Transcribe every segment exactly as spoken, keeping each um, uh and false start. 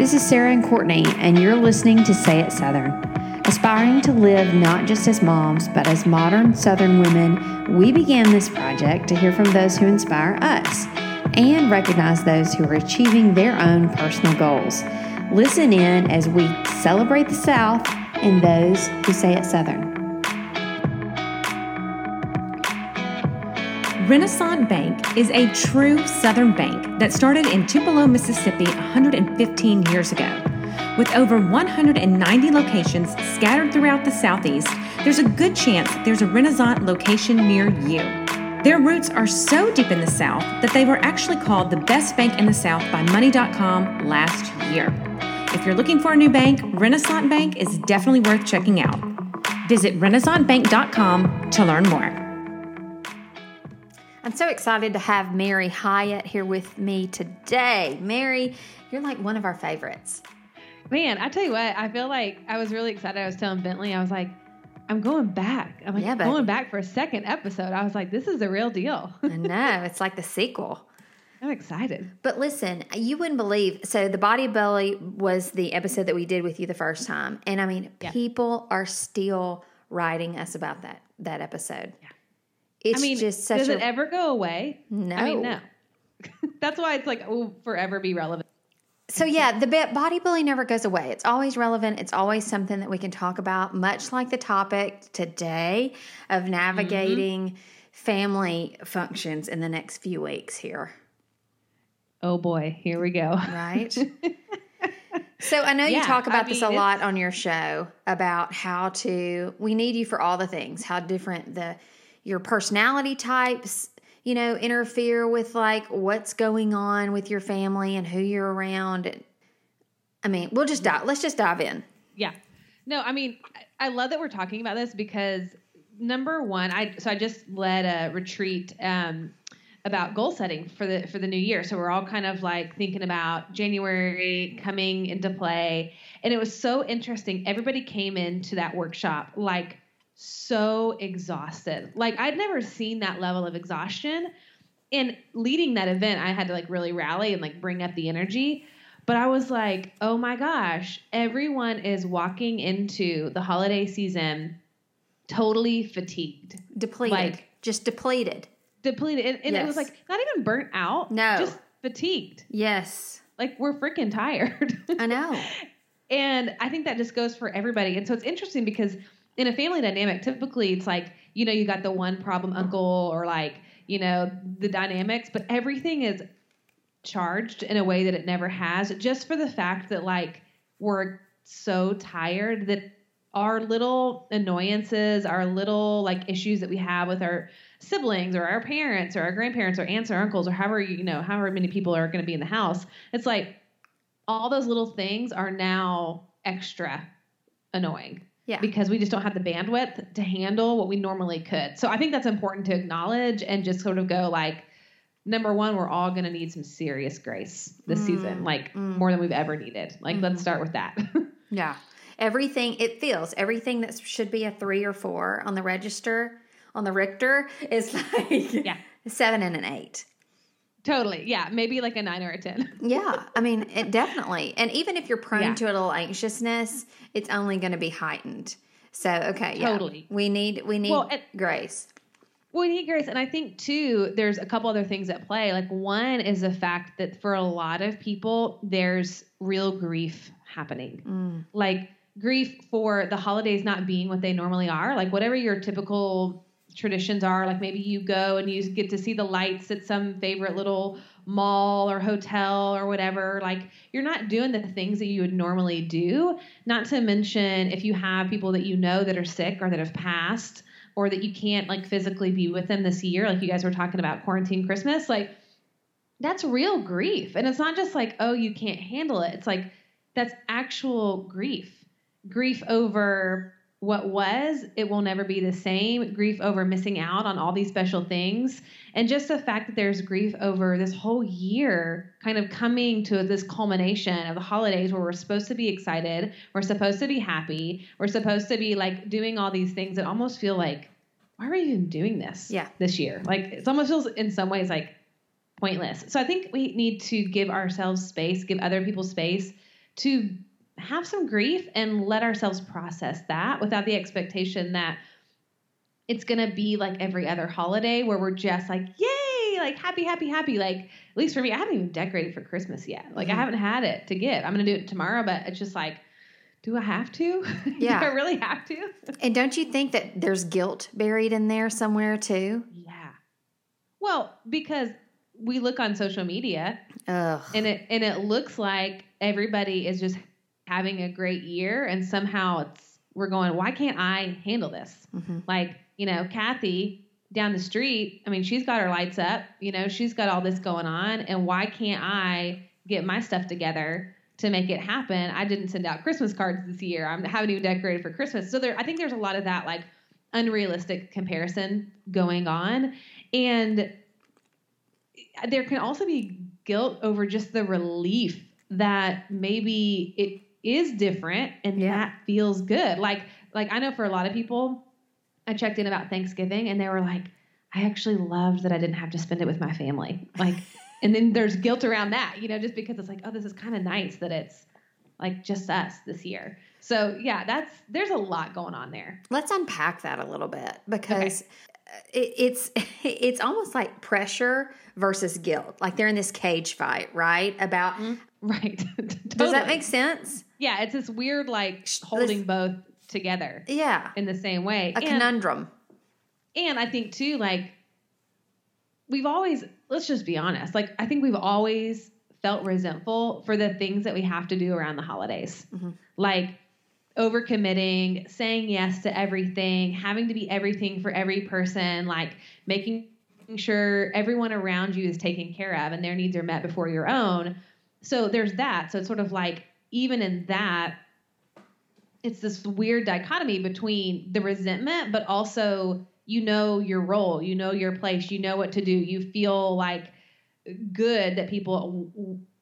This is Sarah and Courtney, and you're listening to Say It Southern. Aspiring to live not just as moms, but as modern Southern women, we began this project to hear from those who inspire us and recognize those who are achieving their own personal goals. Listen in as we celebrate the South and those who say it Southern. Renaissance Bank is a true Southern bank that started in Tupelo, Mississippi one hundred fifteen years ago. With over one hundred ninety locations scattered throughout the Southeast, there's a good chance there's a Renaissance location near you. Their roots are so deep in the South that they were actually called the best bank in the South by Money dot com last year. If you're looking for a new bank, Renaissance Bank is definitely worth checking out. Visit renaissance bank dot com to learn more. I'm so excited to have Mary Hyatt here with me today. Mary, you're like one of our favorites. Man, I tell you what, I feel like I was really excited. I was telling Bentley, I was like, I'm going back. I'm like, yeah, but... going back for a second episode. I was like, this is the real deal. I know. It's like the sequel. I'm excited. But listen, you wouldn't believe. So the Body of Belly was the episode that we did with you the first time. And I mean, yeah. people are still writing us about that, that episode. Yeah. It's I mean, just such does a... it ever go away? No. I mean, no. That's why it's like, oh, forever be relevant. So yeah, the bodybuilding never goes away. It's always relevant. It's always something that we can talk about, much like the topic today of navigating mm-hmm. family functions in the next few weeks here. Oh boy, here we go. Right? So I know yeah, you talk about I mean, this a lot on your show about how to, we need you for all the things, how different the... your personality types, you know, interfere with like what's going on with your family and who you're around. I mean, we'll just dive, let's just dive in. Yeah. No, I mean, I love that we're talking about this because number one, I, so I just led a retreat, um, about goal setting for the, for the new year. So we're all kind of like thinking about January coming into play. And it was so interesting. Everybody came into that workshop, like, so exhausted. Like I'd never seen that level of exhaustion. And leading that event, I had to like really rally and like bring up the energy. But I was like, oh my gosh, everyone is walking into the holiday season totally fatigued. Depleted. Like, just depleted. Depleted. And, and yes. it was like not even burnt out. No. Just fatigued. Yes. Like we're freaking tired. I know. And I think that just goes for everybody. And so it's interesting because in a family dynamic, typically it's like, you know, you got the one problem uncle or like, you know, the dynamics, but everything is charged in a way that it never has, just for the fact that like we're so tired that our little annoyances, our little like issues that we have with our siblings or our parents or our grandparents or aunts or uncles or however, you know, however many people are going to be in the house. It's like all those little things are now extra annoying. Yeah. Because we just don't have the bandwidth to handle what we normally could. So I think that's important to acknowledge and just sort of go like, number one, we're all going to need some serious grace this mm. season, like mm. more than we've ever needed. Like, mm. let's start with that. Yeah. Everything, it feels, everything that should be a three or four on the register, on the Richter is like yeah. seven and an eight. Totally. Yeah. Maybe like a nine or a ten. Yeah. I mean, it definitely. And even if you're prone yeah. to a little anxiousness, it's only going to be heightened. So, okay. Yeah. Totally. We need, we need well, and, grace. We need grace. And I think too, there's a couple other things at play. Like one is the fact that for a lot of people, there's real grief happening. Mm. Like grief for the holidays not being what they normally are. Like whatever your typical traditions are, like maybe you go and you get to see the lights at some favorite little mall or hotel or whatever. Like you're not doing the things that you would normally do, not to mention if you have people that you know that are sick or that have passed or that you can't like physically be with them this year. Like you guys were talking about quarantine Christmas, like that's real grief. And it's not just like, oh, you can't handle it. It's like, that's actual grief, grief over what was, it will never be the same, grief over missing out on all these special things. And just the fact that there's grief over this whole year kind of coming to this culmination of the holidays where we're supposed to be excited, we're supposed to be happy, we're supposed to be like doing all these things that almost feel like, why are we even doing this yeah. this year? Like it almost feels in some ways like pointless. So I think we need to give ourselves space, give other people space to have some grief and let ourselves process that without the expectation that it's going to be like every other holiday where we're just like, yay, like happy, happy, happy. Like, at least for me, I haven't even decorated for Christmas yet. Like mm-hmm. I haven't had it to give. I'm going to do it tomorrow, but it's just like, do I have to? Yeah. Do I really have to? And don't you think that there's guilt buried in there somewhere too? Yeah. Well, because we look on social media Ugh. and it, and it looks like everybody is just having a great year. And somehow it's, we're going, why can't I handle this? Mm-hmm. Like, you know, Kathy down the street, I mean, she's got her lights up, you know, she's got all this going on. And why can't I get my stuff together to make it happen? I didn't send out Christmas cards this year. I haven't even decorated for Christmas. So there, I think there's a lot of that like unrealistic comparison going on. And there can also be guilt over just the relief that maybe it is different and yeah. that feels good. Like, like I know for a lot of people, I checked in about Thanksgiving and they were like, I actually loved that I didn't have to spend it with my family. Like, and then there's guilt around that, you know, just because it's like, oh, this is kind of nice that it's like just us this year. So yeah, that's, there's a lot going on there. Let's unpack that a little bit because okay. it, it's, it's almost like pressure versus guilt. Like they're in this cage fight, right? About, mm-hmm. right. Totally. Does that make sense? Yeah. It's this weird, like holding this, both together. Yeah. In the same way. A and, conundrum. And I think too, like we've always, let's just be honest. Like, I think we've always felt resentful for the things that we have to do around the holidays, mm-hmm. like overcommitting, saying yes to everything, having to be everything for every person, like making sure everyone around you is taken care of and their needs are met before your own. So there's that. So it's sort of like, even in that, it's this weird dichotomy between the resentment, but also, you know, your role, you know, your place, you know what to do. You feel like good that people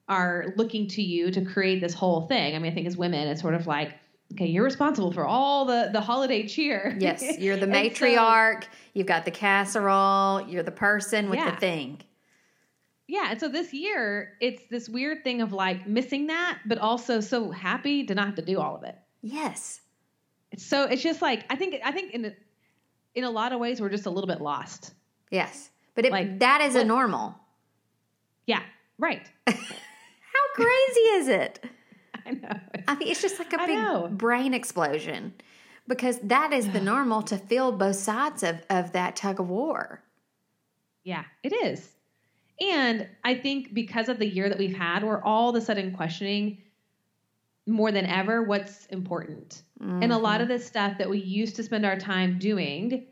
are looking to you to create this whole thing. I mean, I think as women, it's sort of like, okay, you're responsible for all the, the holiday cheer. Yes. You're the matriarch. So, you've got the casserole. You're the person with yeah. the thing. Yeah. And so this year it's this weird thing of like missing that, but also so happy to not have to do all of it. Yes. So it's just like, I think, I think in, in a lot of ways, we're just a little bit lost. Yes. But it, like, that is but, a normal. Yeah. Right. How crazy is it? I know. I think it's just like a I big know. brain explosion because that is the normal to feel both sides of, of that tug of war. Yeah, it is. And I think because of the year that we've had, we're all of a sudden questioning more than ever what's important. Mm-hmm. And a lot of this stuff that we used to spend our time doing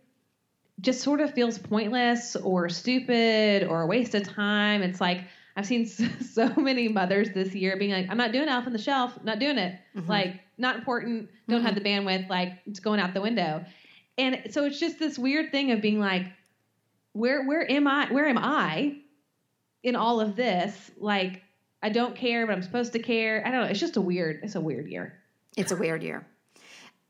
just sort of feels pointless or stupid or a waste of time. It's like, I've seen so, so many mothers this year being like, I'm not doing Elf on the Shelf, not doing it. Mm-hmm. Like, not important, don't mm-hmm. have the bandwidth, like, it's going out the window. And so it's just this weird thing of being like, where where am I, where am I? in all of this, like, I don't care, but I'm supposed to care. I don't know. It's just a weird, it's a weird year. It's a weird year.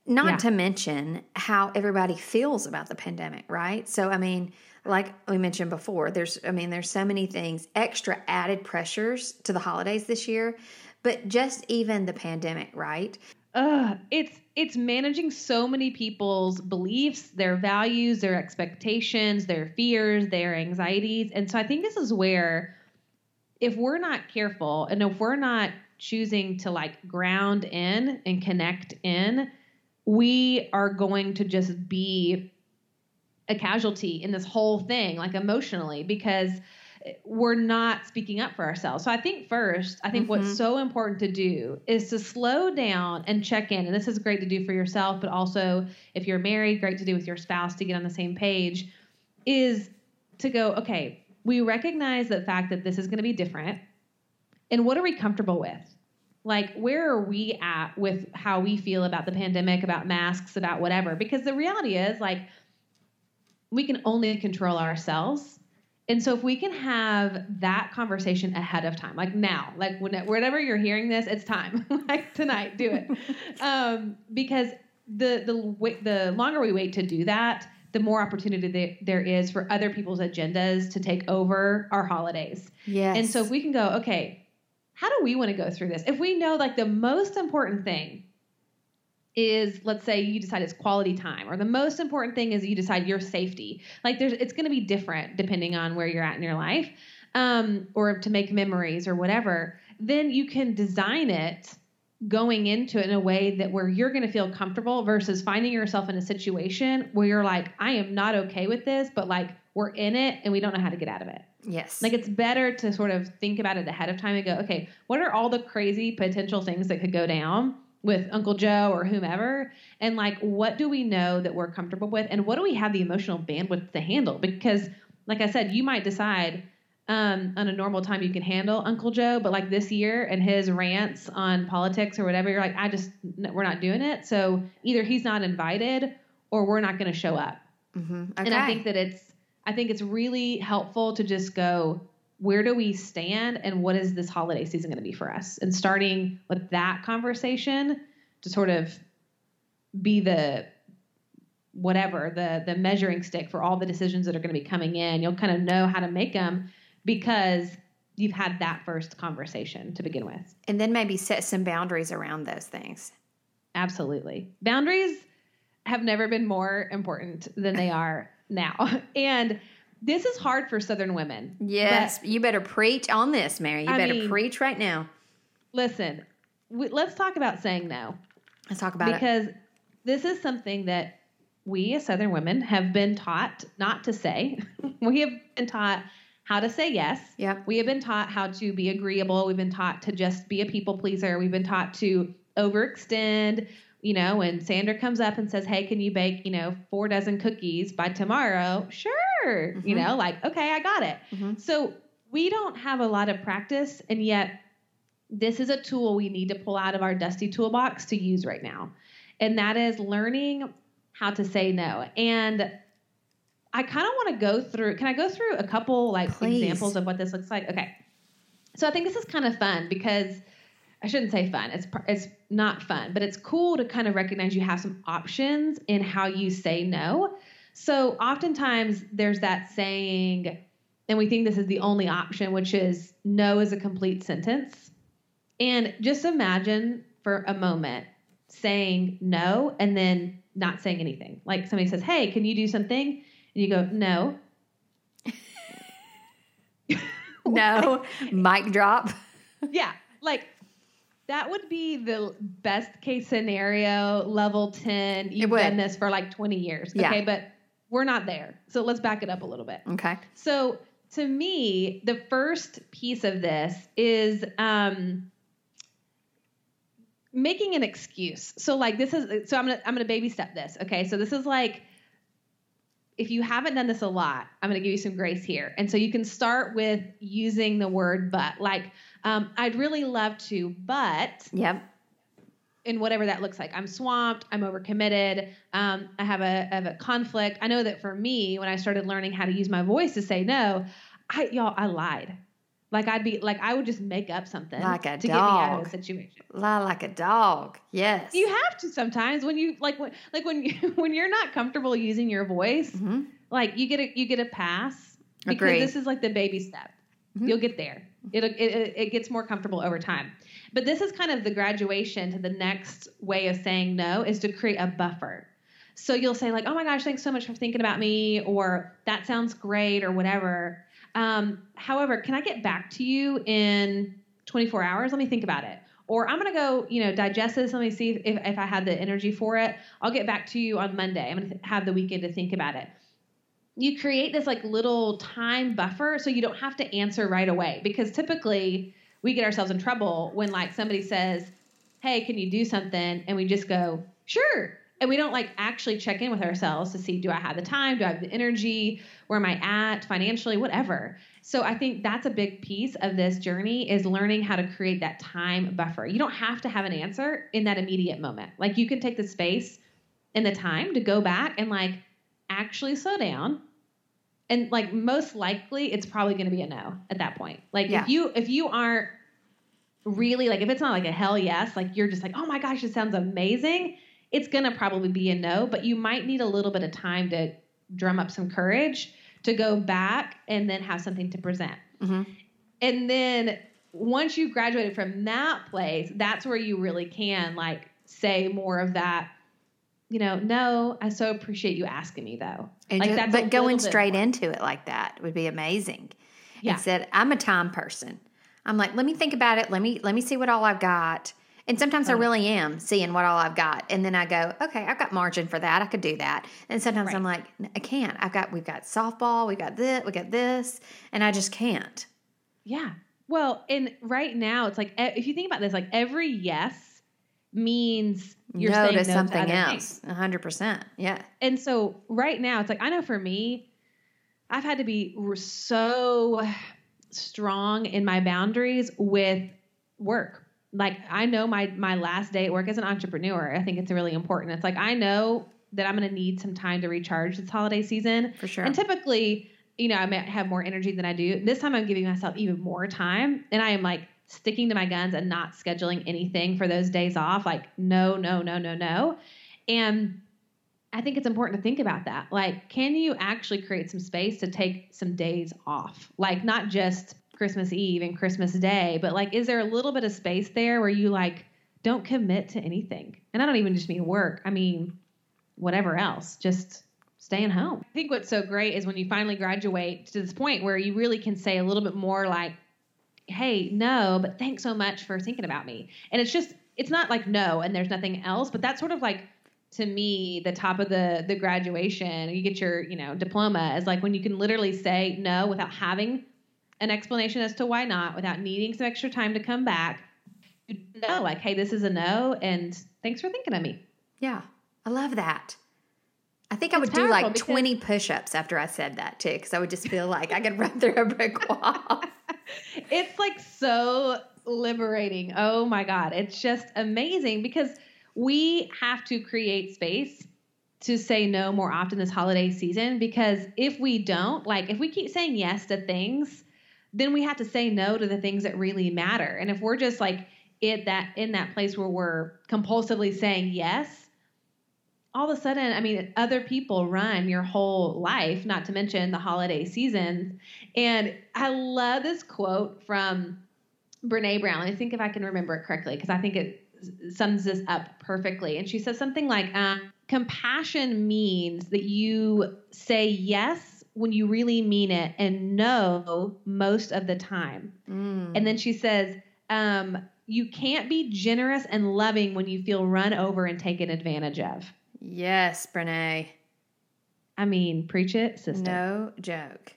Not yeah. to mention how everybody feels about the pandemic, right? So, I mean, like we mentioned before, there's, I mean, there's so many things, extra added pressures to the holidays this year, but just even the pandemic, right? Ugh, it's, it's managing so many people's beliefs, their values, their expectations, their fears, their anxieties. And so I think this is where if we're not careful and if we're not choosing to like ground in and connect in, we are going to just be a casualty in this whole thing, like emotionally, because we're not speaking up for ourselves. So I think first, I think mm-hmm. what's so important to do is to slow down and check in. And this is great to do for yourself, but also if you're married, great to do with your spouse to get on the same page, is to go, okay, we recognize the fact that this is going to be different. And what are we comfortable with? Like, where are we at with how we feel about the pandemic, about masks, about whatever? Because the reality is, like, we can only control ourselves. And so if we can have that conversation ahead of time, like now, like whenever you're hearing this, it's time. Like tonight, do it. Um, because the the the longer we wait to do that, the more opportunity there is for other people's agendas to take over our holidays. Yes. And so if we can go, okay, how do we want to go through this? If we know, like, the most important thing is, let's say you decide it's quality time, or the most important thing is you decide your safety. Like, there's, it's going to be different depending on where you're at in your life, um, or to make memories or whatever, then you can design it going into it in a way that where you're going to feel comfortable versus finding yourself in a situation where you're like, I am not okay with this, but like we're in it and we don't know how to get out of it. Yes. Like, it's better to sort of think about it ahead of time and go, okay, what are all the crazy potential things that could go down with Uncle Joe or whomever? And like, what do we know that we're comfortable with? And what do we have the emotional bandwidth to handle? Because like I said, you might decide, um, on a normal time you can handle Uncle Joe, but like this year and his rants on politics or whatever, you're like, I just, no, we're not doing it. So either he's not invited or we're not going to show up. Mm-hmm. Okay. And I think that it's, I think it's really helpful to just go, where do we stand and what is this holiday season going to be for us? And starting with that conversation to sort of be the whatever, the the measuring stick for all the decisions that are going to be coming in. You'll kind of know how to make them because you've had that first conversation to begin with. And then maybe set some boundaries around those things. Absolutely. Boundaries have never been more important than they are now. And this is hard for Southern women. Yes. You better preach on this, Mary. You I better mean, preach right now. Listen, we, let's talk about saying no. Let's talk about because it. Because this is something that we as Southern women have been taught not to say. We have been taught how to say yes. Yeah. We have been taught how to be agreeable. We've been taught to just be a people pleaser. We've been taught to overextend. You know, when Sandra comes up and says, hey, can you bake, you know, four dozen cookies by tomorrow? Sure. Mm-hmm. You know, like, okay, I got it. Mm-hmm. So we don't have a lot of practice. And yet this is a tool we need to pull out of our dusty toolbox to use right now. And that is learning how to say no. And I kind of want to go through, can I go through a couple like Please. examples of what this looks like? Okay. So I think this is kind of fun because I shouldn't say fun. It's it's not fun, but it's cool to kind of recognize you have some options in how you say no. So oftentimes there's that saying, and we think this is the only option, which is no is a complete sentence. And just imagine for a moment saying no and then not saying anything. Like somebody says, hey, can you do something? And you go, no. No. Mic drop. Yeah. Like, that would be the best case scenario, level ten. You've done this for like twenty years. Yeah. Okay, but we're not there. So let's back it up a little bit. Okay. So to me, the first piece of this is um, making an excuse. So like this is, so I'm going to, I'm going to baby step this. Okay. So this is like, if you haven't done this a lot, I'm going to give you some grace here. And so you can start with using the word, but like, um, I'd really love to, but yep. in whatever that looks like, I'm swamped, I'm overcommitted. Um, I have a, I have a conflict. I know that for me, when I started learning how to use my voice to say no, I, y'all, I lied. Like I'd be like, I would just make up something like a to dog. Get me out of a situation. Lie like a dog. Yes. You have to sometimes when you like, when, like when, you, when you're not comfortable using your voice, mm-hmm. like you get a, you get a pass because Agreed. This is like the baby step. Mm-hmm. You'll get there. It'll, it, it gets more comfortable over time. But this is kind of the graduation to the next way of saying no is to create a buffer. So you'll say like, oh my gosh, thanks so much for thinking about me, or that sounds great or whatever. Um, however, can I get back to you in twenty-four hours? Let me think about it. Or I'm going to go, you know, digest this. Let me see if, if, if I had the energy for it. I'll get back to you on Monday. I'm going to have the weekend to think about it. You create this like little time buffer so you don't have to answer right away, because typically we get ourselves in trouble when like somebody says, hey, can you do something? And we just go, sure. And we don't like actually check in with ourselves to see, do I have the time? Do I have the energy? Where am I at financially? Whatever. So I think that's a big piece of this journey is learning how to create that time buffer. You don't have to have an answer in that immediate moment. Like you can take the space and the time to go back and like actually slow down. And like most likely it's probably going to be a no at that point. Like yeah. if you, if you aren't really like, if it's not like a hell yes, like you're just like, oh my gosh, it sounds amazing. It's going to probably be a no, but you might need a little bit of time to drum up some courage to go back and then have something to present. Mm-hmm. And then once you've graduated from that place, that's where you really can like say more of that, you know, no, I so appreciate you asking me though. And like, that's but going straight more. into it like that would be amazing. Yeah. And said, I'm a time person. I'm like, let me think about it. Let me, let me see what all I've got. And sometimes oh. I really am seeing what all I've got. And then I go, okay, I've got margin for that. I could do that. And sometimes right. I'm like, I can't. I've got, we've got softball. We've got this, we got this. And I just can't. Yeah. Well, and right now it's like, if you think about this, like every yes means you're no saying to no something to else. A hundred percent. Yeah. And so right now it's like, I know for me, I've had to be so strong in my boundaries with work. Like I know my, my last day at work as an entrepreneur, I think it's really important. It's like, I know that I'm going to need some time to recharge this holiday season. For sure. And typically, you know, I may have more energy than I do. This time I'm giving myself even more time, and I am like sticking to my guns and not scheduling anything for those days off. Like, no, no, no, no, no. And I think it's important to think about that. Like, can you actually create some space to take some days off? Like not just Christmas Eve and Christmas Day, but like, is there a little bit of space there where you like don't commit to anything? And I don't even just mean work. I mean, whatever else, just staying home. I think what's so great is when you finally graduate to this point where you really can say a little bit more like, hey, no, but thanks so much for thinking about me. And it's just, it's not like no, and there's nothing else, but that's sort of like, to me, the top of the, the graduation, you get your, you know, diploma is like when you can literally say no without having an explanation as to why not, without needing some extra time to come back. You know, like, hey, this is a no, and thanks for thinking of me. Yeah, I love that. I think it's I would do like twenty push-ups after I said that too, because I would just feel like I could run through a brick wall. It's like so liberating. Oh my God. It's just amazing because we have to create space to say no more often this holiday season, because if we don't, like if we keep saying yes to things, then we have to say no to the things that really matter. And if we're just like it that in that place where we're compulsively saying yes, all of a sudden, I mean, other people run your whole life, not to mention the holiday season. And I love this quote from Brené Brown. I think if I can remember it correctly, because I think it sums this up perfectly. And she says something like, uh, compassion means that you say yes when you really mean it and no most of the time. Mm. And then she says, um, you can't be generous and loving when you feel run over and taken advantage of. Yes, Brené. I mean, preach it, sister. No joke.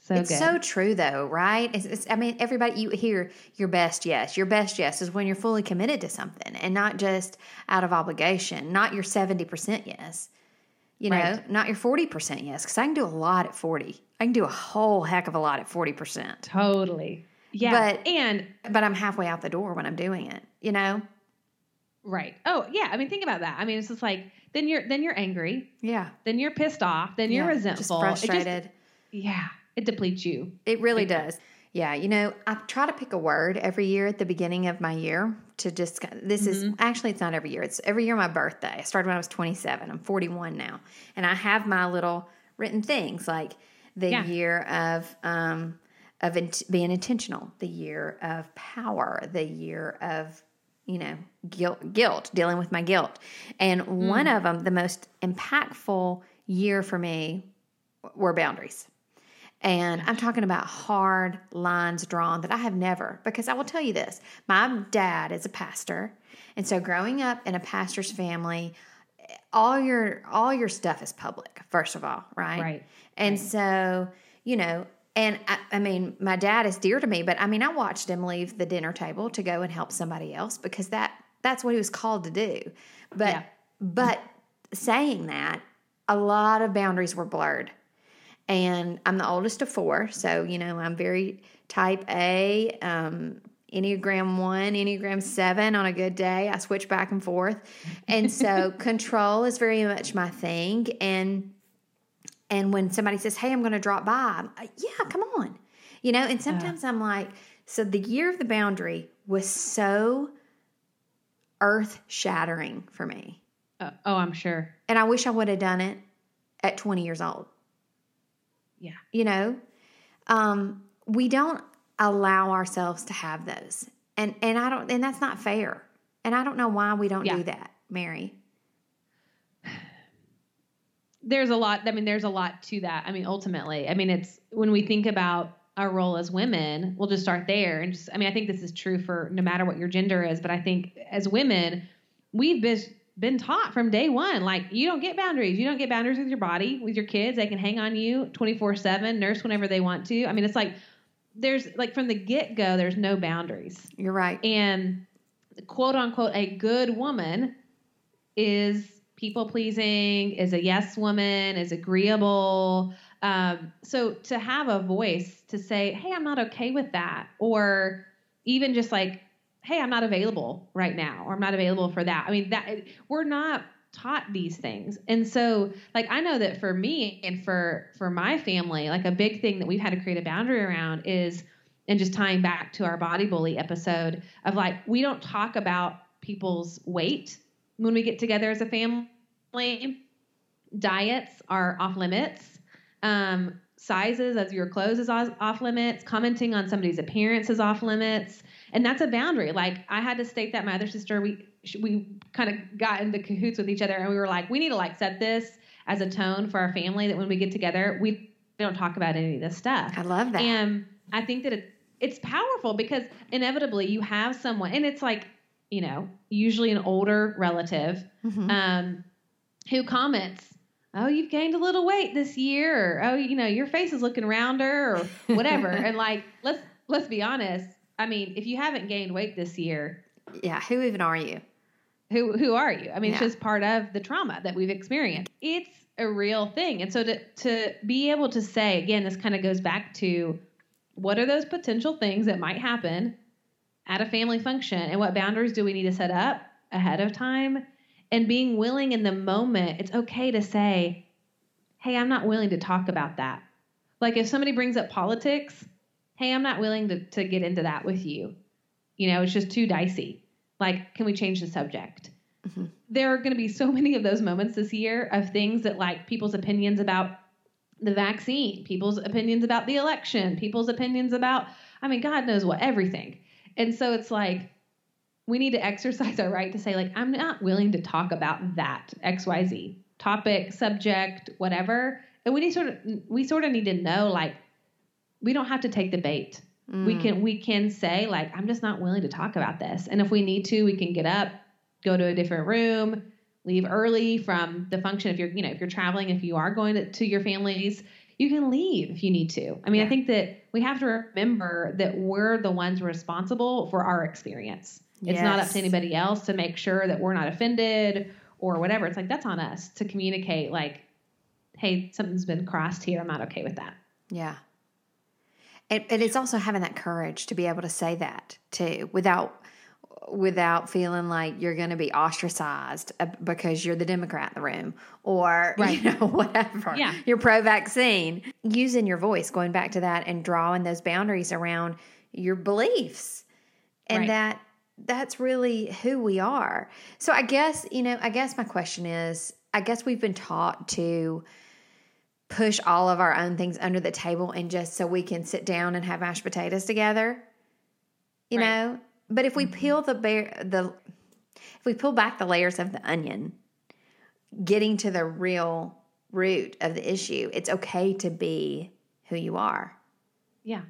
So it's good. So true though, right? It's, it's, I mean, everybody, you hear your best yes. Your best yes is when you're fully committed to something and not just out of obligation, not your seventy percent yes, you right. know, not your forty percent yes. Because I can do a lot at forty. I can do a whole heck of a lot at forty percent. Totally. Yeah. But, and, but I'm halfway out the door when I'm doing it, you know? Right. Oh yeah. I mean, think about that. I mean, it's just like, then you're, then you're angry. Yeah. Then you're pissed off. Then yeah, you're resentful. Just frustrated. It just, yeah. It depletes you. It really does. Yeah. You know, I try to pick a word every year at the beginning of my year to just, this mm-hmm. is actually, it's not every year. It's every year my birthday. I started when I was twenty-seven. I'm forty-one now. And I have my little written things like the yeah. year of, um, of in- being intentional, the year of power, the year of, you know, guilt, guilt, dealing with my guilt. And mm. one of them, the most impactful year for me were boundaries. And I'm talking about hard lines drawn that I have never, because I will tell you this, my dad is a pastor. And so growing up in a pastor's family, all your, all your stuff is public, first of all. Right. Right. And right. so, you know, and I, I mean, my dad is dear to me, but I mean, I watched him leave the dinner table to go and help somebody else because that, that's what he was called to do. But, yeah. but saying that, a lot of boundaries were blurred. And I'm the oldest of four, so, you know, I'm very type A, um, Enneagram one, Enneagram seven on a good day. I switch back and forth. And so control is very much my thing. And and when somebody says, hey, I'm going to drop by, I'm like, yeah, come on. You know, and sometimes uh, I'm like, so the year of the boundary was so earth-shattering for me. Uh, oh, I'm sure. And I wish I would have done it at twenty years old. Yeah. You know, um, we don't, allow ourselves to have those. And and I don't and that's not fair. And I don't know why we don't yeah. do that, Mary. There's a lot. I mean, there's a lot to that. I mean, ultimately, I mean, it's when we think about our role as women, we'll just start there. And just, I mean, I think this is true for no matter what your gender is, but I think as women, we've been, been taught from day one, like you don't get boundaries. You don't get boundaries with your body, with your kids. They can hang on you twenty-four seven, nurse whenever they want to. I mean, it's like, there's like from the get go, there's no boundaries. You're right. And quote unquote, a good woman is people pleasing, is a yes woman, is agreeable. Um, so to have a voice to say, hey, I'm not okay with that. Or even just like, hey, I'm not available right now, or I'm not available for that. I mean, that we're not taught these things. And so like, I know that for me and for, for my family, like a big thing that we've had to create a boundary around is, and just tying back to our Body Bully episode of like, we don't talk about people's weight when we get together as a family. Diets are off limits. Um, sizes of your clothes is off limits. Commenting on somebody's appearance is off limits. And that's a boundary. Like I had to state that my other sister, we, we kind of got into cahoots with each other and we were like, we need to like set this as a tone for our family that when we get together, we don't talk about any of this stuff. I love that. And I think that it, it's powerful because inevitably you have someone and it's like, you know, usually an older relative, mm-hmm. um, who comments, oh, you've gained a little weight this year. Or, oh, you know, your face is looking rounder or whatever. And like, let's, let's be honest. I mean, if you haven't gained weight this year. Yeah. Who even are you? Who, who are you? I mean, yeah. It's just part of the trauma that we've experienced. It's a real thing. And so to, to be able to say, again, this kind of goes back to what are those potential things that might happen at a family function and what boundaries do we need to set up ahead of time? And being willing in the moment, it's okay to say, hey, I'm not willing to talk about that. Like if somebody brings up politics, hey, I'm not willing to, to get into that with you. You know, it's just too dicey. Like, can we change the subject? Mm-hmm. There are going to be so many of those moments this year of things that like people's opinions about the vaccine, people's opinions about the election, people's opinions about, I mean, God knows what, everything. And so it's like, we need to exercise our right to say, like, I'm not willing to talk about that X Y Z topic, subject, whatever. And we need sort of, we sort of need to know, like, we don't have to take the bait. Mm. We can, we can say like, I'm just not willing to talk about this. And if we need to, we can get up, go to a different room, leave early from the function. If you're, you know, if you're traveling, if you are going to, to your families, you can leave if you need to. I mean, yeah. I think that we have to remember that we're the ones responsible for our experience. It's yes. not up to anybody else to make sure that we're not offended or whatever. It's like, that's on us to communicate like, hey, something's been crossed here. I'm not okay with that. Yeah. And, and it's also having that courage to be able to say that too, without, without feeling like you're going to be ostracized because you're the Democrat in the room or, right. you know, whatever, yeah. you're pro-vaccine. Using your voice, going back to that and drawing those boundaries around your beliefs and right. that, that's really who we are. So I guess, you know, I guess my question is, I guess we've been taught to push all of our own things under the table and just so we can sit down and have mashed potatoes together, you right. know, but if we peel the bear, the, if we peel back the layers of the onion, getting to the real root of the issue, it's okay to be who you are. Yeah.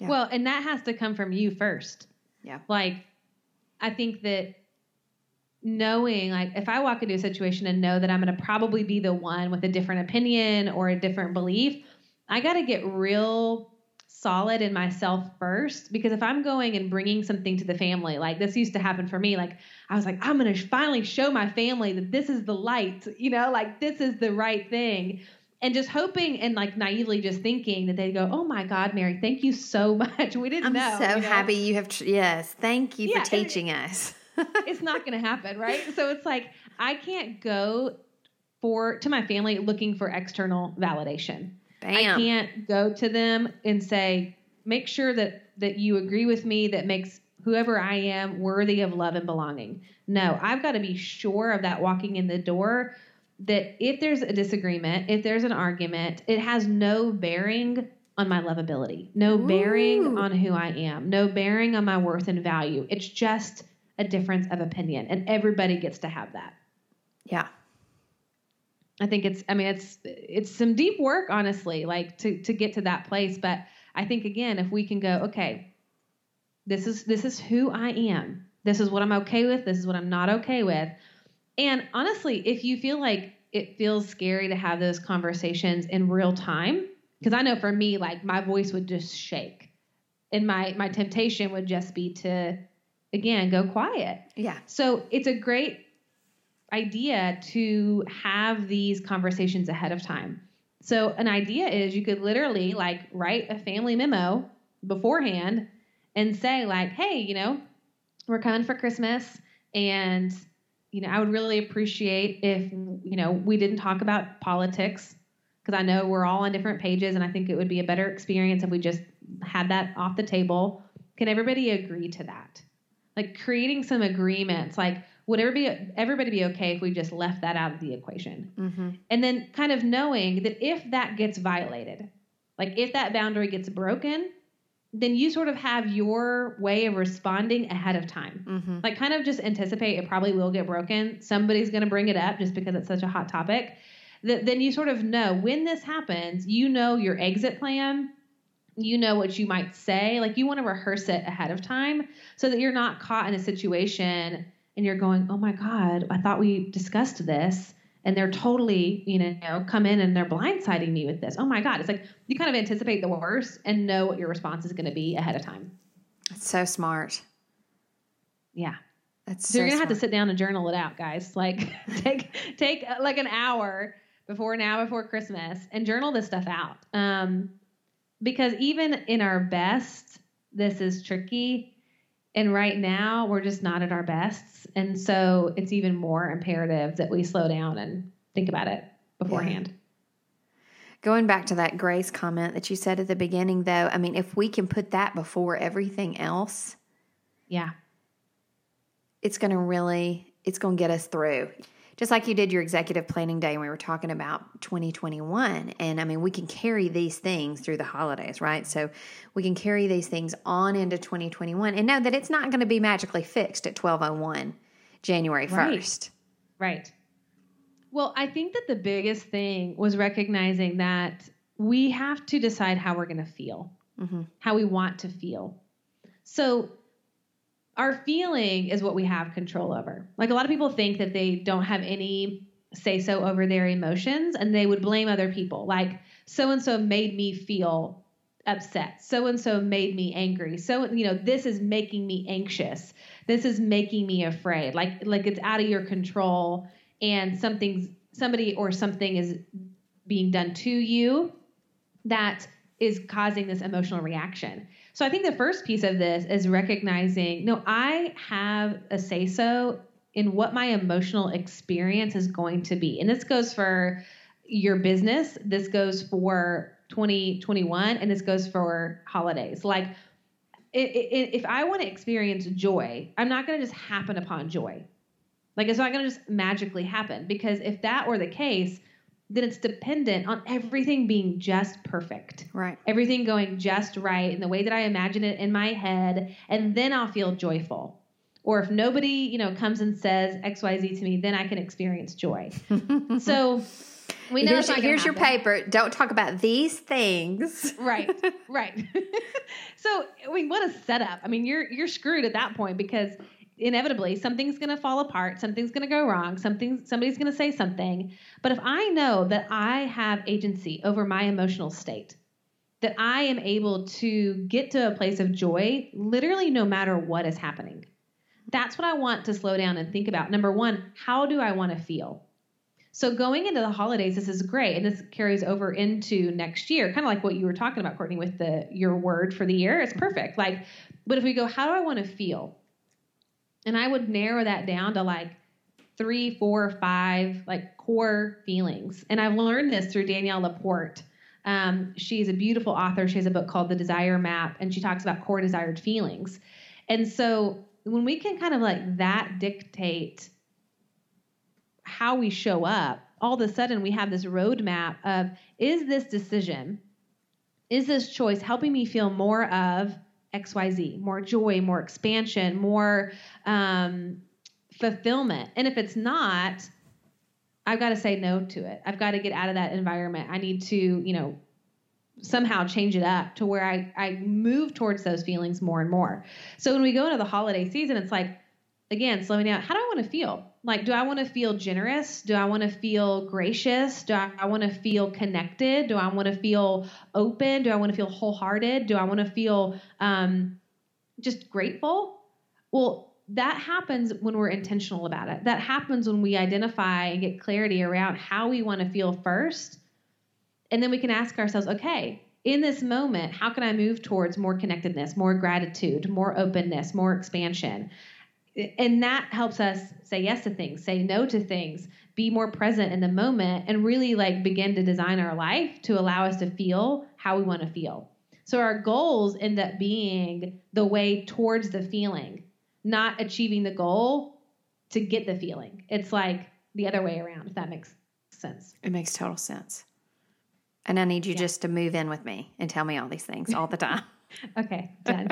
yeah. Well, and that has to come from you first. Yeah. Like, I think that knowing, like, if I walk into a situation and know that I'm going to probably be the one with a different opinion or a different belief, I got to get real solid in myself first. Because if I'm going and bringing something to the family, like this used to happen for me, like I was like, I'm going to finally show my family that this is the light, you know, like this is the right thing. And just hoping and like naively just thinking that they go, oh my God, Mary, thank you so much. We didn't I'm know. I'm so you know? happy you have, tr- yes, thank you yeah, for teaching it, us. It's not going to happen, right? So it's like, I can't go for, to my family looking for external validation. Bam. I can't go to them and say, make sure that, that you agree with me that makes whoever I am worthy of love and belonging. No, I've got to be sure of that walking in the door that if there's a disagreement, if there's an argument, it has no bearing on my lovability, no bearing Ooh. on who I am, no bearing on my worth and value. It's just a difference of opinion, and everybody gets to have that. Yeah. I think it's, I mean, it's, it's some deep work, honestly, like to, to get to that place. But I think, again, if we can go, okay, this is, this is who I am. This is what I'm okay with. This is what I'm not okay with. And honestly, if you feel like it feels scary to have those conversations in real time, because I know for me, like my voice would just shake, and my, my temptation would just be to, again, go quiet. Yeah. So it's a great idea to have these conversations ahead of time. So an idea is you could literally like write a family memo beforehand and say like, hey, you know, we're coming for Christmas, and, you know, I would really appreciate if, you know, we didn't talk about politics, because I know we're all on different pages, and I think it would be a better experience if we just had that off the table. Can everybody agree to that? Like creating some agreements, like, would everybody, everybody be okay if we just left that out of the equation? Mm-hmm. And then kind of knowing that if that gets violated, like if that boundary gets broken, then you sort of have your way of responding ahead of time. Mm-hmm. Like kind of just anticipate it probably will get broken. Somebody's going to bring it up just because it's such a hot topic. Th- then you sort of know when this happens, you know your exit plan, you know what you might say. Like you want to rehearse it ahead of time so that you're not caught in a situation and you're going, oh my God, I thought we discussed this, and they're totally, you know, come in and they're blindsiding me with this. Oh my God. It's like you kind of anticipate the worst and know what your response is going to be ahead of time. That's so smart. Yeah. That's so, so you're going to have to sit down and journal it out, guys. Like take, take like an hour before now, before Christmas, and journal this stuff out. Um, because even in our best, this is tricky. And right now we're just not at our bests. And so it's even more imperative that we slow down and think about it beforehand. Yeah. Going back to that grace comment that you said at the beginning, though, I mean, if we can put that before everything else, yeah, it's going to really, it's going to get us through. Just like you did your executive planning day when we were talking about twenty twenty-one. And I mean, we can carry these things through the holidays, right? So we can carry these things on into twenty twenty-one and know that it's not going to be magically fixed at twelve oh one January first. Right. Right. Well, I think that the biggest thing was recognizing that we have to decide how we're going to feel, mm-hmm. how we want to feel. So our feeling is what we have control over. Like a lot of people think that they don't have any say-so over their emotions, and they would blame other people. Like so-and-so made me feel upset. So-and-so made me angry. So, you know, this is making me anxious. This is making me afraid. Like, like it's out of your control, and something's somebody or something is being done to you that is causing this emotional reaction. So I think the first piece of this is recognizing, no, I have a say-so in what my emotional experience is going to be. And this goes for your business. This goes for twenty twenty-one, and this goes for holidays. Like it, it, if I want to experience joy, I'm not going to just happen upon joy. Like it's not going to just magically happen, because if that were the case, then it's dependent on everything being just perfect, right? Everything going just right in the way that I imagine it in my head, and then I'll feel joyful. Or if nobody, you know, comes and says X, Y, Z to me, then I can experience joy. So we know here's, here's your paper. Don't talk about these things. Right, right. So I mean, what a setup. I mean, you're you're screwed at that point, because inevitably something's going to fall apart. Something's going to go wrong. Something, somebody's going to say something. But if I know that I have agency over my emotional state, that I am able to get to a place of joy, literally no matter what is happening, that's what I want to slow down and think about. Number one, how do I want to feel? So going into the holidays, this is great. And this carries over into next year, kind of like what you were talking about, Courtney, with the, your word for the year. It's perfect. Like, but if we go, how do I want to feel? And I would narrow that down to like three, four, five, like core feelings. And I've learned this through Danielle Laporte. Um, she's a beautiful author. She has a book called The Desire Map, and she talks about core desired feelings. And so when we can kind of like that dictate how we show up, all of a sudden we have this roadmap of, is this decision is this choice helping me feel more of X Y Z, more joy, more expansion, more um, fulfillment? And if it's not, I've got to say no to it. I've got to get out of that environment. I need to, you know, somehow change it up to where I, I move towards those feelings more and more. So when we go into the holiday season, it's like, again, slowing down. How do I want to feel? Like, do I want to feel generous? Do I want to feel gracious? Do I, I want to feel connected? Do I want to feel open? Do I want to feel wholehearted? Do I want to feel um, just grateful? Well, that happens when we're intentional about it. That happens when we identify and get clarity around how we want to feel first. And then we can ask ourselves, okay, in this moment, how can I move towards more connectedness, more gratitude, more openness, more expansion? And that helps us say yes to things, say no to things, be more present in the moment, and really like begin to design our life to allow us to feel how we want to feel. So our goals end up being the way towards the feeling, not achieving the goal to get the feeling. It's like the other way around, if that makes sense. It makes total sense. And I need you yeah. just to move in with me and tell me all these things all the time. Okay, done.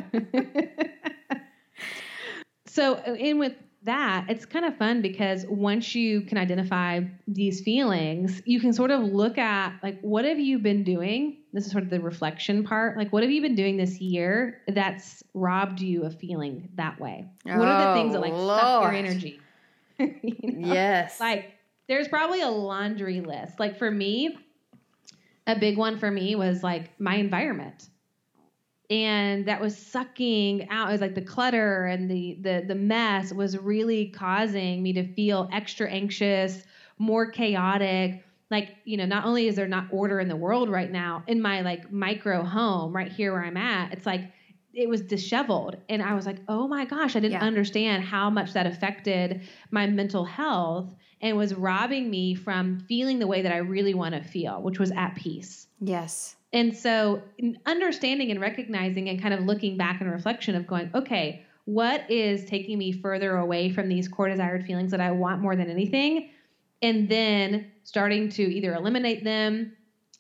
So in with that, it's kind of fun because once you can identify these feelings, you can sort of look at like, what have you been doing? This is sort of the reflection part. Like, what have you been doing this year that's robbed you of feeling that way? Oh, what are the things that like Lord. suck your energy? You know? Yes. Like there's probably a laundry list. Like for me, a big one for me was like my environment. And that was sucking out. It was like the clutter and the, the the mess was really causing me to feel extra anxious, more chaotic. Like, you know, not only is there not order in the world right now, in my like micro home right here where I'm at, it's like it was disheveled. And I was like, oh my gosh, I didn't yeah. understand how much that affected my mental health and was robbing me from feeling the way that I really want to feel, which was at peace. Yes. And so understanding and recognizing and kind of looking back in reflection of going, okay, what is taking me further away from these core desired feelings that I want more than anything? And then starting to either eliminate them.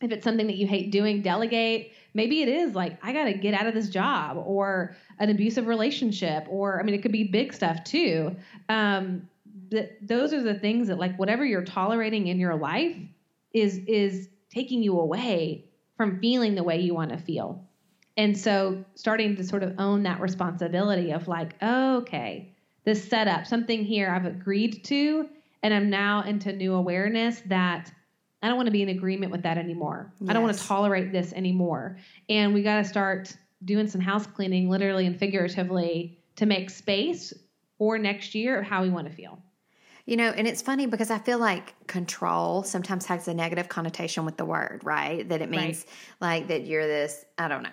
If it's something that you hate doing, delegate. Maybe it is like, I got to get out of this job or an abusive relationship, or, I mean, it could be big stuff too. Um, th- those are the things that like, whatever you're tolerating in your life is, is taking you away from feeling the way you want to feel. And so starting to sort of own that responsibility of like, oh, okay, this setup, something here I've agreed to, and I'm now into new awareness that I don't want to be in agreement with that anymore. Yes. I don't want to tolerate this anymore. And we got to start doing some house cleaning, literally and figuratively, to make space for next year of how we want to feel. You know, and it's funny because I feel like control sometimes has a negative connotation with the word, right? That it means right. like that you're this, I don't know,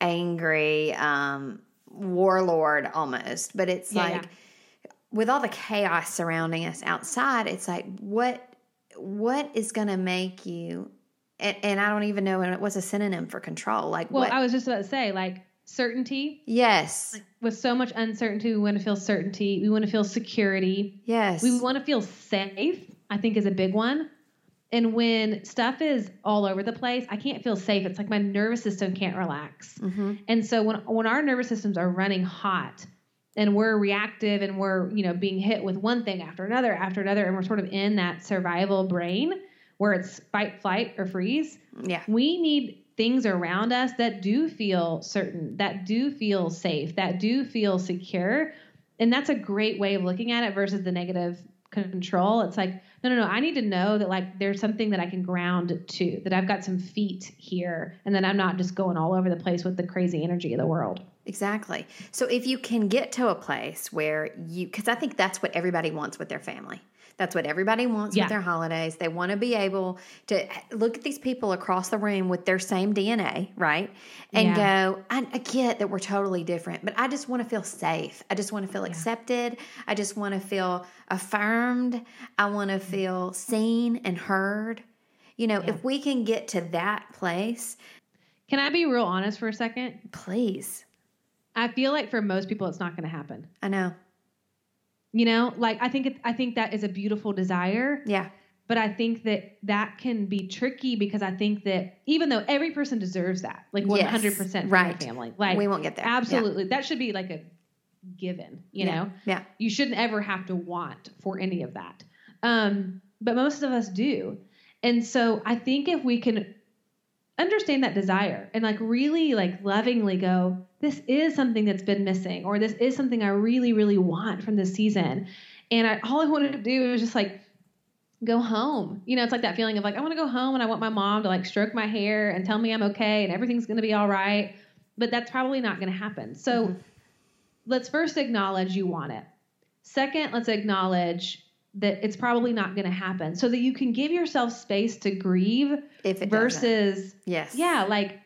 angry um, warlord almost. But it's yeah, like yeah. with all the chaos surrounding us outside, it's like what what is going to make you, and, and I don't even know what's a synonym for control. Like, well, what, I was just about to say, like, certainty. Yes. Like, with so much uncertainty, we want to feel certainty. We want to feel security. Yes. We want to feel safe, I think, is a big one. And when stuff is all over the place, I can't feel safe. It's like my nervous system can't relax. Mm-hmm. And so when, when our nervous systems are running hot and we're reactive and we're, you know, being hit with one thing after another, after another, and we're sort of in that survival brain where it's fight, flight, or freeze. Yeah. We need things around us that do feel certain, that do feel safe, that do feel secure. And that's a great way of looking at it versus the negative control. It's like, no, no, no, I need to know that like there's something that I can ground to, that I've got some feet here, and that I'm not just going all over the place with the crazy energy of the world. Exactly. So if you can get to a place where you, because I think that's what everybody wants with their family. That's what everybody wants yeah. with their holidays. They want to be able to look at these people across the room with their same D N A, right? And yeah. go, I, I get that we're totally different, but I just want to feel safe. I just want to feel yeah. accepted. I just want to feel affirmed. I want to feel seen and heard. You know, yeah. if we can get to that place. Can I be real honest for a second? Please. I feel like for most people, it's not going to happen. I know. You know, like I think, it, I think that is a beautiful desire. Yeah. But I think that that can be tricky because I think that even though every person deserves that, like one hundred percent yes, from right. their family, like we won't get there. Absolutely. Yeah. That should be like a given, you yeah. know, yeah. You shouldn't ever have to want for any of that. Um, but most of us do. And so I think if we can understand that desire and like really like lovingly go, this is something that's been missing, or this is something I really, really want from this season. And I, all I wanted to do was just like, go home. You know, it's like that feeling of like, I want to go home and I want my mom to like stroke my hair and tell me I'm okay and everything's going to be all right. But that's probably not going to happen. So mm-hmm. let's first acknowledge you want it. Second, let's acknowledge that it's probably not going to happen so that you can give yourself space to grieve if it versus, doesn't. Yes, yeah, like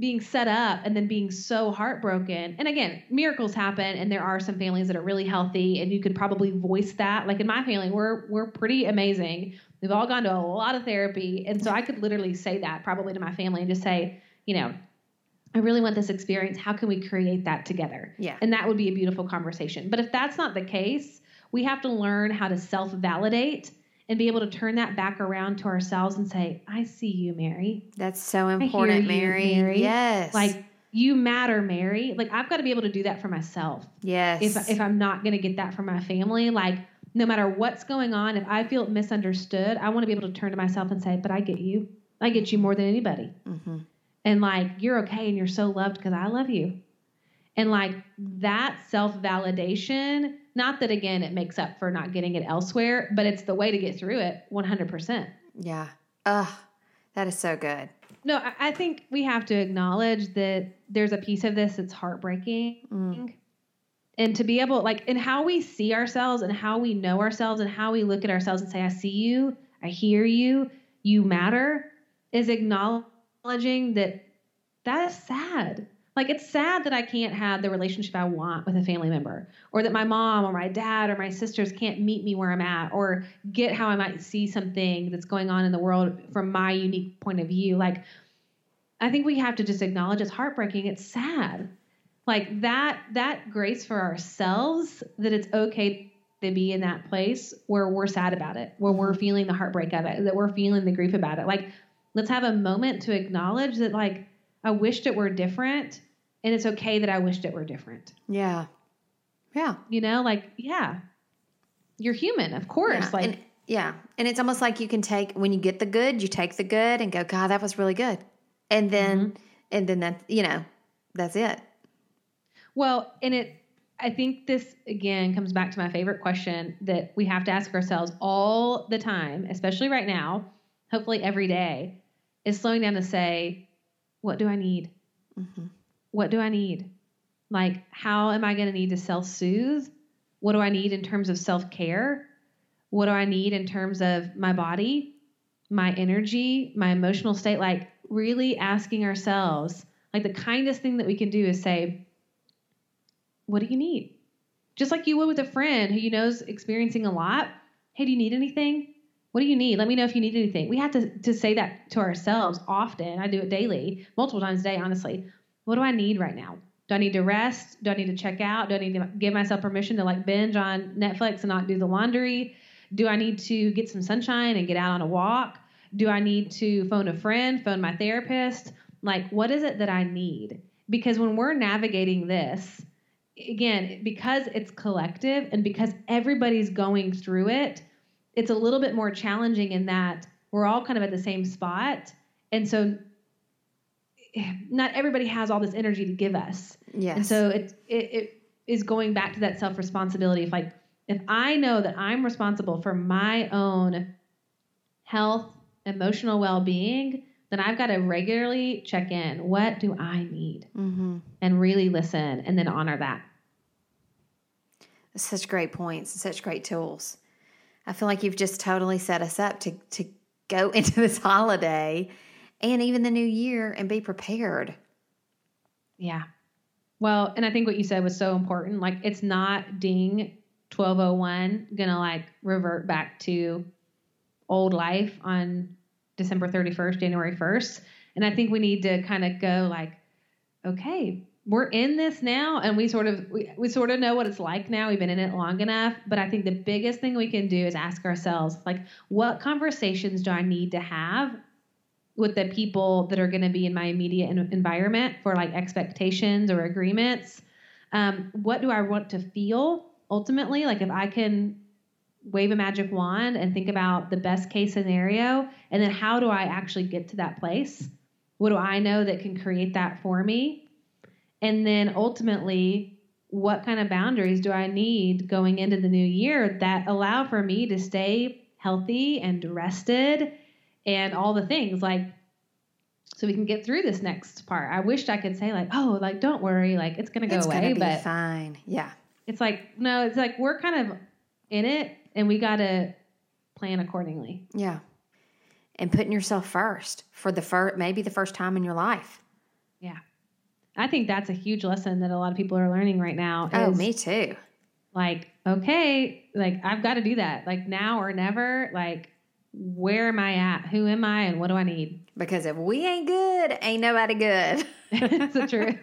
being set up and then being so heartbroken. And again, miracles happen, and there are some families that are really healthy, and you could probably voice that. Like in my family, we're we're pretty amazing. We've all gone to a lot of therapy. And so I could literally say that probably to my family and just say, you know, I really want this experience. How can we create that together? Yeah. And that would be a beautiful conversation. But if that's not the case, we have to learn how to self-validate and be able to turn that back around to ourselves and say, I see you, Mary. That's so important, I hear Mary. You, Mary. Yes. Like, you matter, Mary. Like, I've got to be able to do that for myself. Yes. If, if I'm not going to get that from my family, like, no matter what's going on, if I feel misunderstood, I want to be able to turn to myself and say, but I get you. I get you more than anybody. Mm-hmm. And, like, you're okay and you're so loved because I love you. And, like, that self-validation, not that, again, it makes up for not getting it elsewhere, but it's the way to get through it one hundred percent. Yeah. Ugh, that is so good. No, I, I think we have to acknowledge that there's a piece of this that's heartbreaking. Mm. And to be able, like, in how we see ourselves and how we know ourselves and how we look at ourselves and say, I see you, I hear you, you matter, is acknowledging that that is sad. Like, it's sad that I can't have the relationship I want with a family member, or that my mom or my dad or my sisters can't meet me where I'm at or get how I might see something that's going on in the world from my unique point of view. Like, I think we have to just acknowledge it's heartbreaking. It's sad. Like, that, that grace for ourselves that it's okay to be in that place where we're sad about it, where we're feeling the heartbreak of it, that we're feeling the grief about it. Like, let's have a moment to acknowledge that, like, I wished it were different. And it's okay that I wished it were different. Yeah. Yeah. You know, like, yeah, you're human, of course. Yeah. Like, and, yeah. And it's almost like you can take, when you get the good, you take the good and go, God, that was really good. And then, mm-hmm. and then that, you know, that's it. Well, and it, I think this again comes back to my favorite question that we have to ask ourselves all the time, especially right now, hopefully every day, is slowing down to say, what do I need? Mm-hmm. What do I need? Like, how am I going to need to self-soothe? What do I need in terms of self-care? What do I need in terms of my body, my energy, my emotional state? Like, really asking ourselves, like, the kindest thing that we can do is say, what do you need? Just like you would with a friend who you know is experiencing a lot. Hey, do you need anything? What do you need? Let me know if you need anything. We have to, to say that to ourselves often. I do it daily, multiple times a day, honestly. What do I need right now? Do I need to rest? Do I need to check out? Do I need to give myself permission to like binge on Netflix and not do the laundry? Do I need to get some sunshine and get out on a walk? Do I need to phone a friend, phone my therapist? Like, what is it that I need? Because when we're navigating this, again, because it's collective and because everybody's going through it, it's a little bit more challenging in that we're all kind of at the same spot. And so not everybody has all this energy to give us. Yes. And so it, it it is going back to that self-responsibility of like, if I know that I'm responsible for my own health, emotional well-being, then I've got to regularly check in. What do I need? Mm-hmm. And really listen and then honor that. Such great points and such great tools. I feel like you've just totally set us up to to go into this holiday and even the new year and be prepared. Yeah. Well, and I think what you said was so important. Like, it's not ding twelve oh one going to like revert back to old life on December thirty-first, January first. And I think we need to kind of go like, okay, we're in this now, and we sort of we, we sort of know what it's like now. We've been in it long enough. But I think the biggest thing we can do is ask ourselves, like, what conversations do I need to have with the people that are going to be in my immediate environment for, like, expectations or agreements? Um, what do I want to feel ultimately? Like, if I can wave a magic wand and think about the best case scenario, and then how do I actually get to that place? What do I know that can create that for me? And then ultimately, what kind of boundaries do I need going into the new year that allow for me to stay healthy and rested and all the things, like, so we can get through this next part? I wished I could say, like, oh, like, don't worry, like, it's going to go away. It's going to be fine. Yeah. It's like, no, it's like, we're kind of in it, and we got to plan accordingly. Yeah. And putting yourself first for the first, maybe the first time in your life. Yeah. I think that's a huge lesson that a lot of people are learning right now. Oh, me too. Like, okay, like, I've got to do that. Like, now or never. Like, where am I at? Who am I? And what do I need? Because if we ain't good, ain't nobody good. It's so true.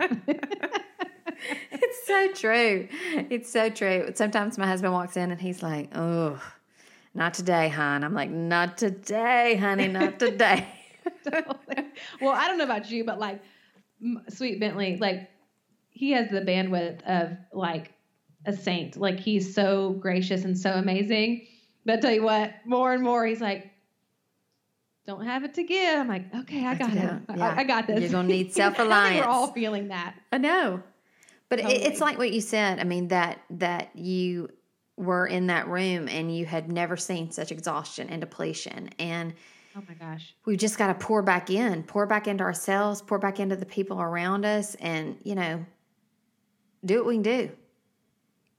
It's so true. It's so true. Sometimes my husband walks in and he's like, oh, not today, hon. I'm like, not today, honey, not today. Well, I don't know about you, but, like, sweet Bentley, like, he has the bandwidth of, like, a saint. Like, he's so gracious and so amazing. But I tell you what, more and more, he's like, don't have it to give. I'm like, okay, I got it. Yeah. I, I got this. You're going to need self-reliance. I think we're all feeling that. I know. But totally. it, it's like what you said. I mean, that that you were in that room and you had never seen such exhaustion and depletion. And oh my gosh, we've just got to pour back in, pour back into ourselves, pour back into the people around us, and, you know, do what we can do.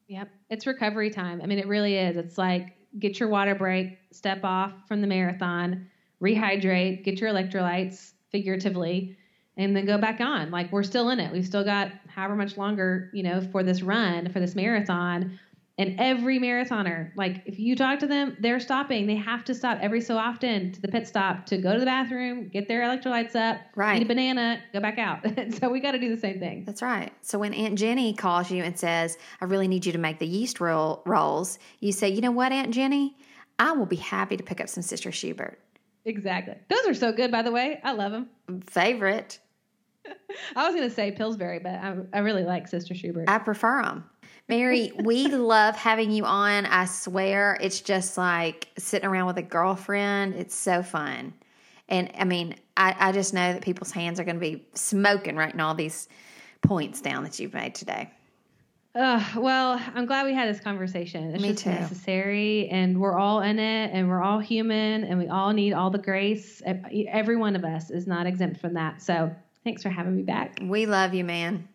Yep. It's recovery time. I mean, it really is. It's like, get your water break, step off from the marathon, rehydrate, get your electrolytes figuratively, and then go back on. Like, we're still in it. We've still got however much longer, you know, for this run, for this marathon. And every marathoner, like, if you talk to them, they're stopping. They have to stop every so often to the pit stop to go to the bathroom, get their electrolytes up, right. eat a banana, go back out. So we got to do the same thing. That's right. So when Aunt Jenny calls you and says, I really need you to make the yeast roll rolls, you say, you know what, Aunt Jenny? I will be happy to pick up some Sister Schubert. Exactly. Those are so good, by the way. I love them. Favorite. I was going to say Pillsbury, but I, I really like Sister Schubert. I prefer them. Mary, we love having you on. I swear, it's just like sitting around with a girlfriend. It's so fun. And, I mean, I, I just know that people's hands are going to be smoking writing all these points down that you've made today. Uh, well, I'm glad we had this conversation. It's Me just too. necessary, and we're all in it, and we're all human, and we all need all the grace. Every one of us is not exempt from that. So thanks for having me back. We love you, man.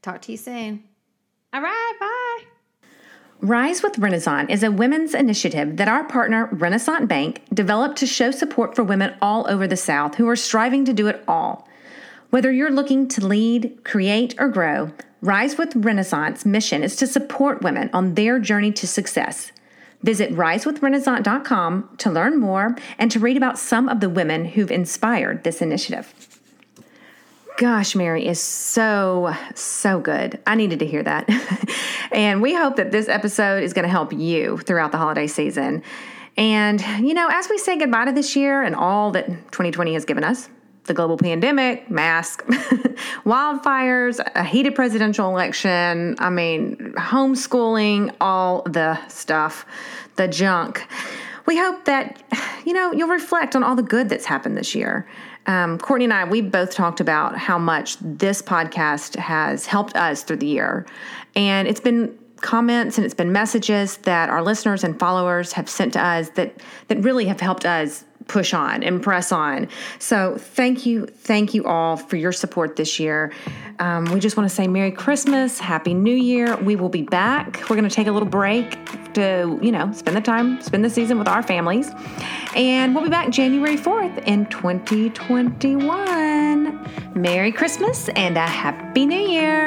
Talk to you soon. All right, bye. Rise with Renasant is a women's initiative that our partner, Renaissance Bank, developed to show support for women all over the South who are striving to do it all. Whether you're looking to lead, create, or grow, Rise with Renaissance's mission is to support women on their journey to success. Visit rise with renasant dot com to learn more and to read about some of the women who've inspired this initiative. Gosh, Mary is so, so good. I needed to hear that. And we hope that this episode is going to help you throughout the holiday season. And, you know, as we say goodbye to this year and all that twenty twenty has given us, the global pandemic, masks, wildfires, a heated presidential election, I mean, homeschooling, all the stuff, the junk. We hope that, you know, you'll reflect on all the good that's happened this year. Um, Courtney and I, we both talked about how much this podcast has helped us through the year. And it's been comments and it's been messages that our listeners and followers have sent to us that, that really have helped us push on and press on. So thank you. Thank you all for your support this year. Um, we just want to say Merry Christmas, Happy New Year. We will be back. We're going to take a little break to, you know, spend the time, spend the season with our families. And we'll be back January fourth in twenty twenty-one. Merry Christmas and a Happy New Year.